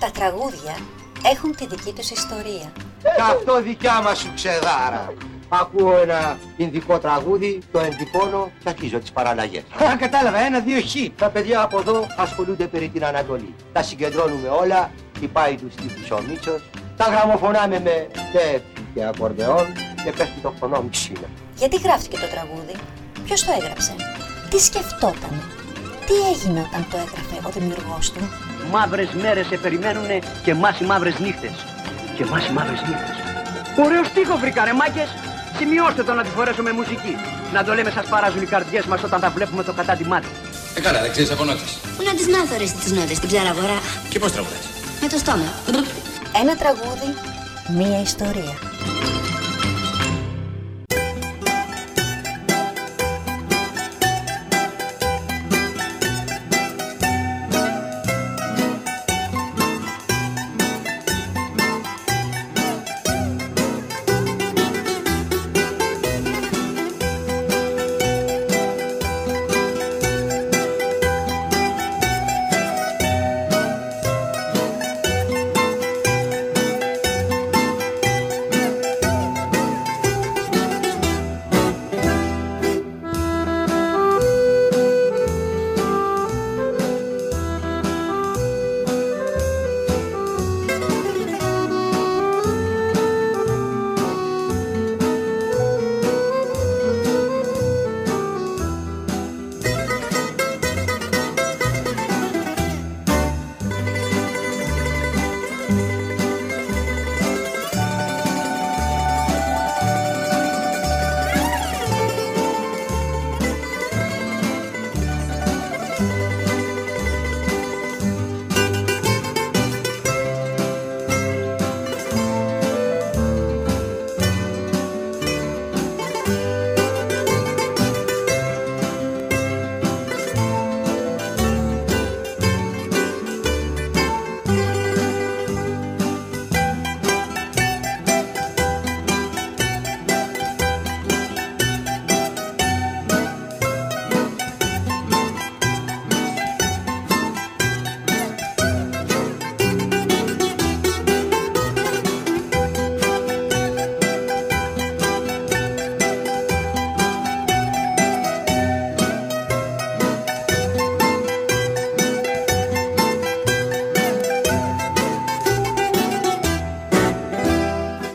Τα τραγούδια έχουν τη δική τους ιστορία. Αυτό δικιά μας σου ξεδάρα. Ακούω ένα ινδικό τραγούδι, το εντυπώνω και αρχίζω τις παραλλαγές. Κατάλαβα, 1, 2, χ. Τα παιδιά από εδώ ασχολούνται περί την Ανατολή. Τα συγκεντρώνουμε όλα, χτυπάει τους τύπους ο Μίτσος, τα γραμμοφωνάμε με τεπ και ακορδεόν και πέφτει το φωνό ψήνα. Γιατί γράφτηκε το τραγούδι, ποιος το έγραψε, τι σκεφτόταν, τι έγινε όταν το έγραφε ο δημιουργός του. Μαύρες μέρες σε περιμένουνε και μας οι μαύρες νύχτες. Και μας οι μαύρες νύχτες. Ωραίο στίχο βρήκα ρε μάκες. Σημειώστε το να τη φορέσω με μουσική. Να το λέμε σας παράζουν οι καρδιές μας όταν τα βλέπουμε το κατάντημά της. Καλά, δεν ξέρεις από νότες. Να τις μάθω ρε στις νότες, την ψαραγορά. Και πώς τραγουδάς? Με το στόμα. Ένα τραγούδι, μία ιστορία.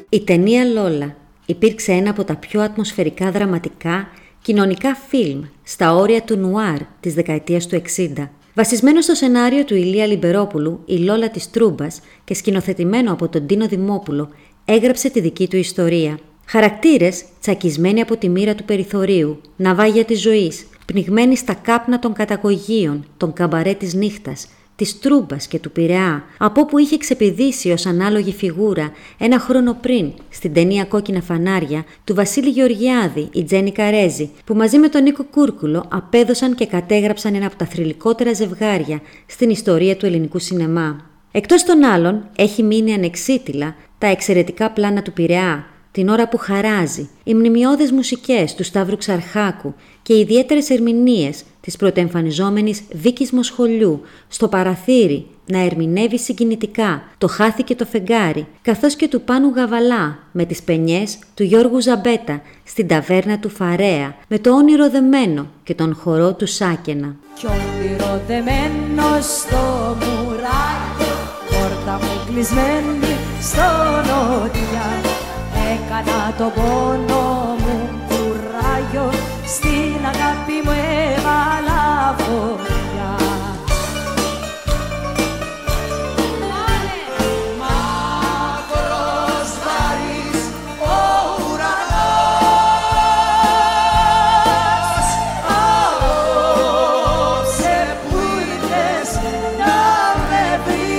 Η ταινία «Λόλα» υπήρξε ένα από τα πιο ατμοσφαιρικά δραματικά κοινωνικά φιλμ στα όρια του νουάρ της δεκαετίας του 60. Βασισμένο στο σενάριο του Ηλία Λιμπερόπουλου, η Λόλα της Τρούμπας και σκηνοθετημένο από τον Δίνο Δημόπουλο, έγραψε τη δική του ιστορία. Χαρακτήρες τσακισμένοι από τη μοίρα του περιθωρίου, ναυάγια της ζωής, πνιγμένοι στα κάπνα των κατακογείων, των καμπαρέ της νύχτας, της Τρούμπας και του Πειραιά, από όπου είχε ξεπηδήσει ως ανάλογη φιγούρα ένα χρόνο πριν στην ταινία «Κόκκινα φανάρια» του Βασίλη Γιωριάδη, η Τζέννη Καρέζη, που μαζί με τον Νίκο Κούρκουλο απέδωσαν και κατέγραψαν ένα από τα θρυλικότερα ζευγάρια στην ιστορία του ελληνικού σινεμά. Εκτός των άλλων, έχει μείνει ανεξίτηλα τα εξαιρετικά πλάνα του Πειραιά, την ώρα που χαράζει, οι μνημιώδες μουσικές του Σταύρου Σαρχάκου και οι ιδιαίτερες ερμηνείες της πρωτοεμφανιζόμενης Βίκης Μοσχολιού στο παραθύρι να ερμηνεύει συγκινητικά το «Χάθηκε το φεγγάρι», καθώς και του Πάνου Γαβαλά με τις πενιές του Γιώργου Ζαμπέτα στην ταβέρνα του Φαρέα με το «Όνειρο δεμένο» και τον χορό του Σάκενα. Κι όνειρο δεμένο στο μουράκι, πόρτα μου κλεισμένη στο νότια. Έκανα τον πόνο μου κουράγιο, στην αγάπη μου έβαλα φωτιά. Μαύρος βάρης ο ουρανός, απόψε που ήρθες να με βρεις.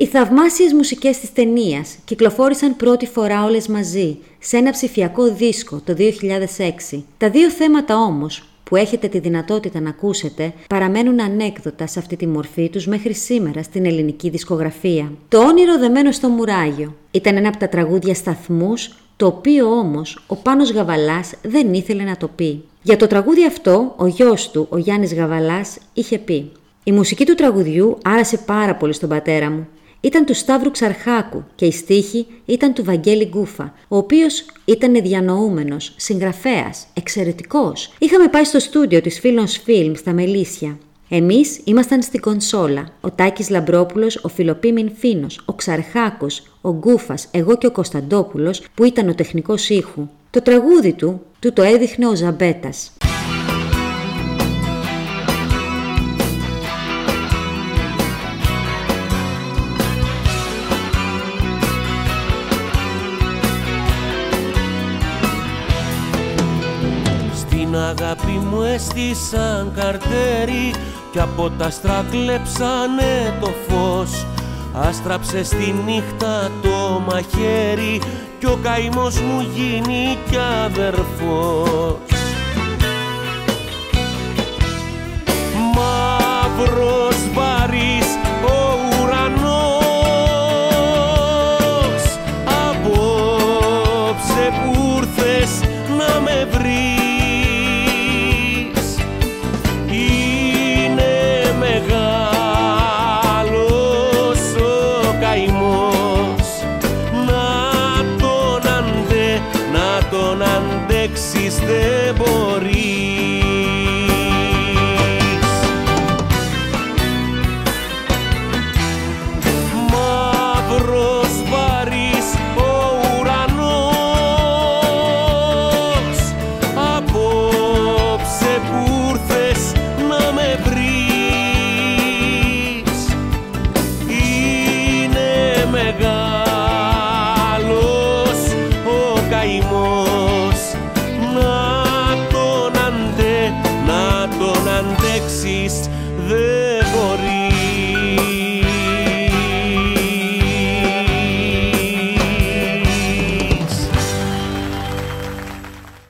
Οι θαυμάσιες μουσικές της ταινίας κυκλοφόρησαν πρώτη φορά όλες μαζί σε ένα ψηφιακό δίσκο το 2006. Τα δύο θέματα όμως που έχετε τη δυνατότητα να ακούσετε παραμένουν ανέκδοτα σε αυτή τη μορφή τους μέχρι σήμερα στην ελληνική δισκογραφία. Το όνειρο δεμένο στο μουράγιο ήταν ένα από τα τραγούδια σταθμούς, το οποίο όμως ο Πάνος Γαβαλάς δεν ήθελε να το πει. Για το τραγούδι αυτό ο γιος του, ο Γιάννης Γαβαλάς, είχε πει: «Η μουσική του τραγουδιού άρασε πάρα πολύ στον πατέρα μου. Ήταν του Σταύρου Σαρχάκου και η στίχη ήταν του Βαγγέλη Γκούφα, ο οποίος ήταν διανοούμενος, συγγραφέας, εξαιρετικός. Είχαμε πάει στο στούντιο της Filons Films στα Μελίσια. Εμείς ήμασταν στην κονσόλα, ο Τάκης Λαμπρόπουλος, ο Φιλοπίμιν Φίνος, ο Ξαρχάκος, ο Γκούφας, εγώ και ο Κωνσταντόπουλος που ήταν ο τεχνικός ήχου. Το τραγούδι του το έδειχνε ο Ζαμπέτας». Αγάπη μου έστησαν καρτέρι κι από τα άστρα κλέψανε το φως. Άστραψε στη νύχτα το μαχαίρι κι ο καημός μου γίνει κι αδερφός. Μαύρος βαρύς ο ουρανός απόψε που ήρθες να με βρεις. Δεν μπορείς. Μαύρος βαρύς ο ουρανός απόψε που ήρθες να με βρεις. Είναι μεγάλος ο καημός.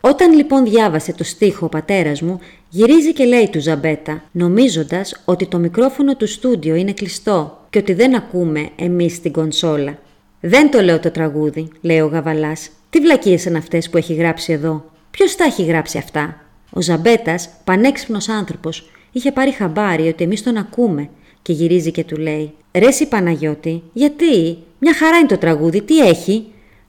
Όταν λοιπόν διάβασε το στίχο ο πατέρας μου, γυρίζει και λέει του Ζαμπέτα, νομίζοντας ότι το μικρόφωνο του στούντιο είναι κλειστό και ότι δεν ακούμε εμείς την κονσόλα. «Δεν το λέω το τραγούδι», λέει ο Γαβαλάς. «Τι βλακίες είναι αυτές που έχει γράψει εδώ? Ποιος τα έχει γράψει αυτά?» Ο Ζαμπέτας, πανέξυπνος άνθρωπος, είχε πάρει χαμπάρι ότι εμείς τον ακούμε και γυρίζει και του λέει: «Ρε συ Παναγιώτη, γιατί? Μια χαρά είναι το τραγούδι, τι έχει?»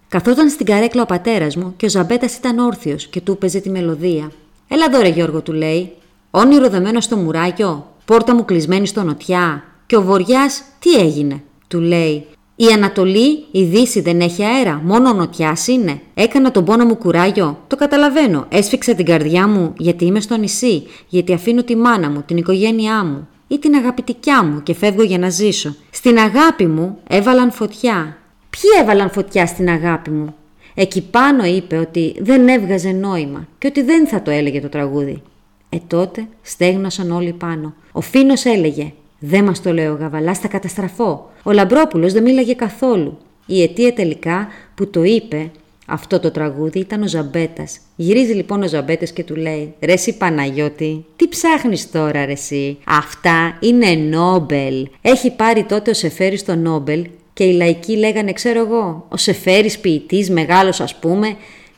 Καθόταν στην καρέκλα ο πατέρας μου και ο Ζαμπέτας ήταν όρθιος και του έπαιζε τη μελωδία. «Έλα εδώ ρε Γιώργο», του λέει. «Όνειρο δεμένο στο μουράγιο, πόρτα μου κλεισμένη στο νοτιά. Και ο βοριάς τι έγινε?» Του λέει. «Η Ανατολή, η Δύση δεν έχει αέρα, μόνο ο νοτιάς είναι. Έκανα τον πόνο μου κουράγιο, το καταλαβαίνω. Έσφιξα την καρδιά μου γιατί είμαι στο νησί, γιατί αφήνω τη μάνα μου, την οικογένειά μου ή την αγαπητικιά μου και φεύγω για να ζήσω. Στην αγάπη μου έβαλαν φωτιά». «Ποιοι έβαλαν φωτιά στην αγάπη μου?» Εκεί πάνω είπε ότι δεν έβγαζε νόημα και ότι δεν θα το έλεγε το τραγούδι. Τότε στέγνωσαν όλοι πάνω. Ο Φίνος έλεγε: «Δεν μας το λέει ο Γαβαλάς, θα καταστραφώ». Ο Λαμπρόπουλος δεν μίλαγε καθόλου. Η αιτία τελικά που το είπε αυτό το τραγούδι ήταν ο Ζαμπέτας. Γυρίζει λοιπόν ο Ζαμπέτας και του λέει: «Ρε συ Παναγιώτη, τι ψάχνεις τώρα ρε συ? Αυτά είναι Νόμπελ». Έχει πάρει τότε ο Σεφέρης το Νόμπελ και οι λαϊκοί λέγανε, ξέρω εγώ, ο Σεφέρης ποιητής μεγάλος ας πούμε,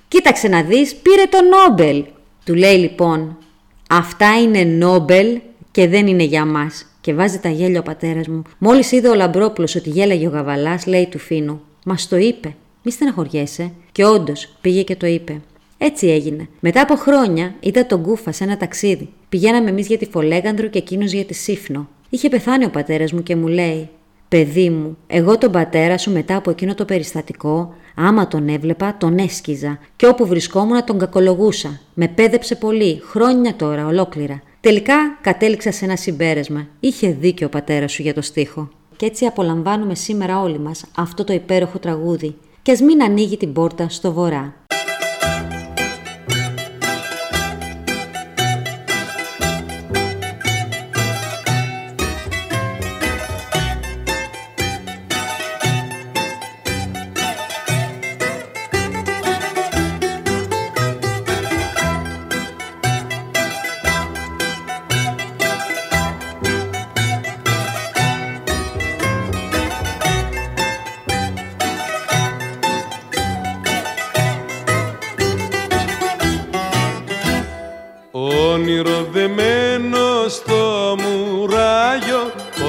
κοίταξε να δεις, πήρε το Νόμπελ. Του λέει λοιπόν: «Αυτά είναι Νόμπελ και δεν είναι για μας». Και βάζει τα γέλια ο πατέρας μου. Μόλις είδε ο Λαμπρόπουλος ότι γέλαγε ο Γαβαλάς, λέει του Φίνου: «Μας το είπε, μη στεναχωριέσαι». Και όντως πήγε και το είπε. Έτσι έγινε. Μετά από χρόνια είδα τον Γκούφα σε ένα ταξίδι. Πηγαίναμε εμείς για τη Φολέγανδρο και εκείνος για τη Σύφνο. Είχε πεθάνει ο πατέρας μου και μου λέει: «Παιδί μου, εγώ τον πατέρα σου μετά από εκείνο το περιστατικό, άμα τον έβλεπα, τον έσκιζα. Και όπου βρισκόμουν τον κακολογούσα. Με πέδεψε πολύ, χρόνια τώρα, ολόκληρα. Τελικά κατέληξα σε ένα συμπέρασμα. Είχε δίκιο ο πατέρας σου για το στίχο». Και έτσι απολαμβάνουμε σήμερα όλοι μας αυτό το υπέροχο τραγούδι. Και ας μην ανοίγει την πόρτα στο βορρά.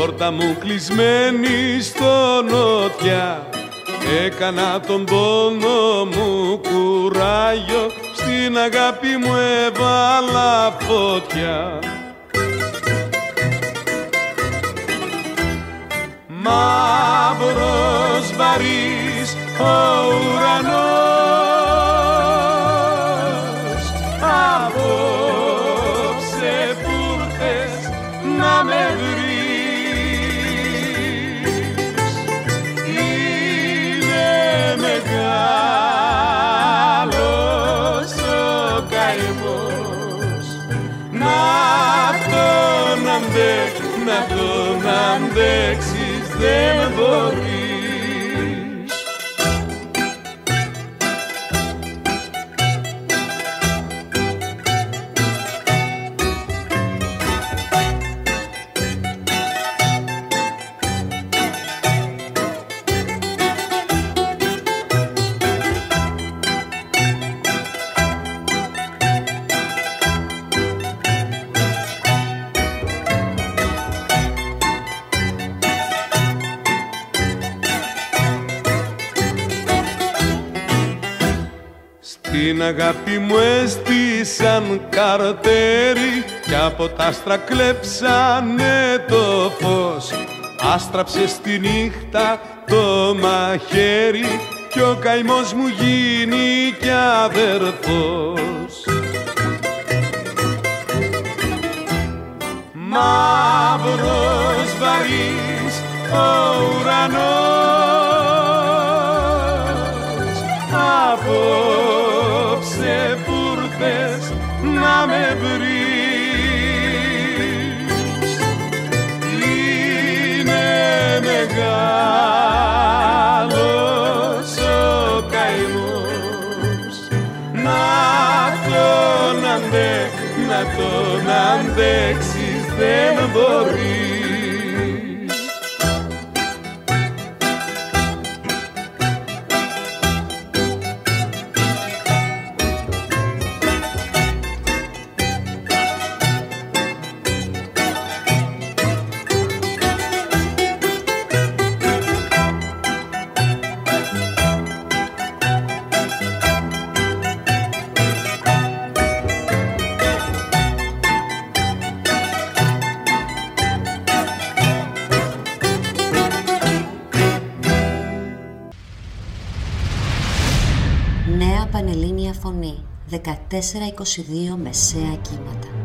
πόρτα μου κλεισμένη στο νοτιά. Έκανα τον πόνο μου κουράγιο, στην αγάπη μου έβαλα φωτιά. Μαύρος βαρύς ο ουρανός, απόψε που θες να με βρεις. Είναι μεγάλος ο καημός, να τον αντέξεις, να τον αντέξεις. Δεν μπορείς. Την αγάπη μου έστησαν καρτέρι κι από τα άστρα κλέψανε το φως. Άστραψε στη νύχτα το μαχαίρι κι ο καημός μου γίνει κι αδερφός. Μαύρος βαρύς ο ουρανός, απόψε που ήρθες να με βρεις. Είναι μεγάλος ο καημός, να τον αντέξεις, να τον αντέξεις δεν μπορείς. Νέα Πανελλήνια Φωνή, 1422 μεσαία κύματα.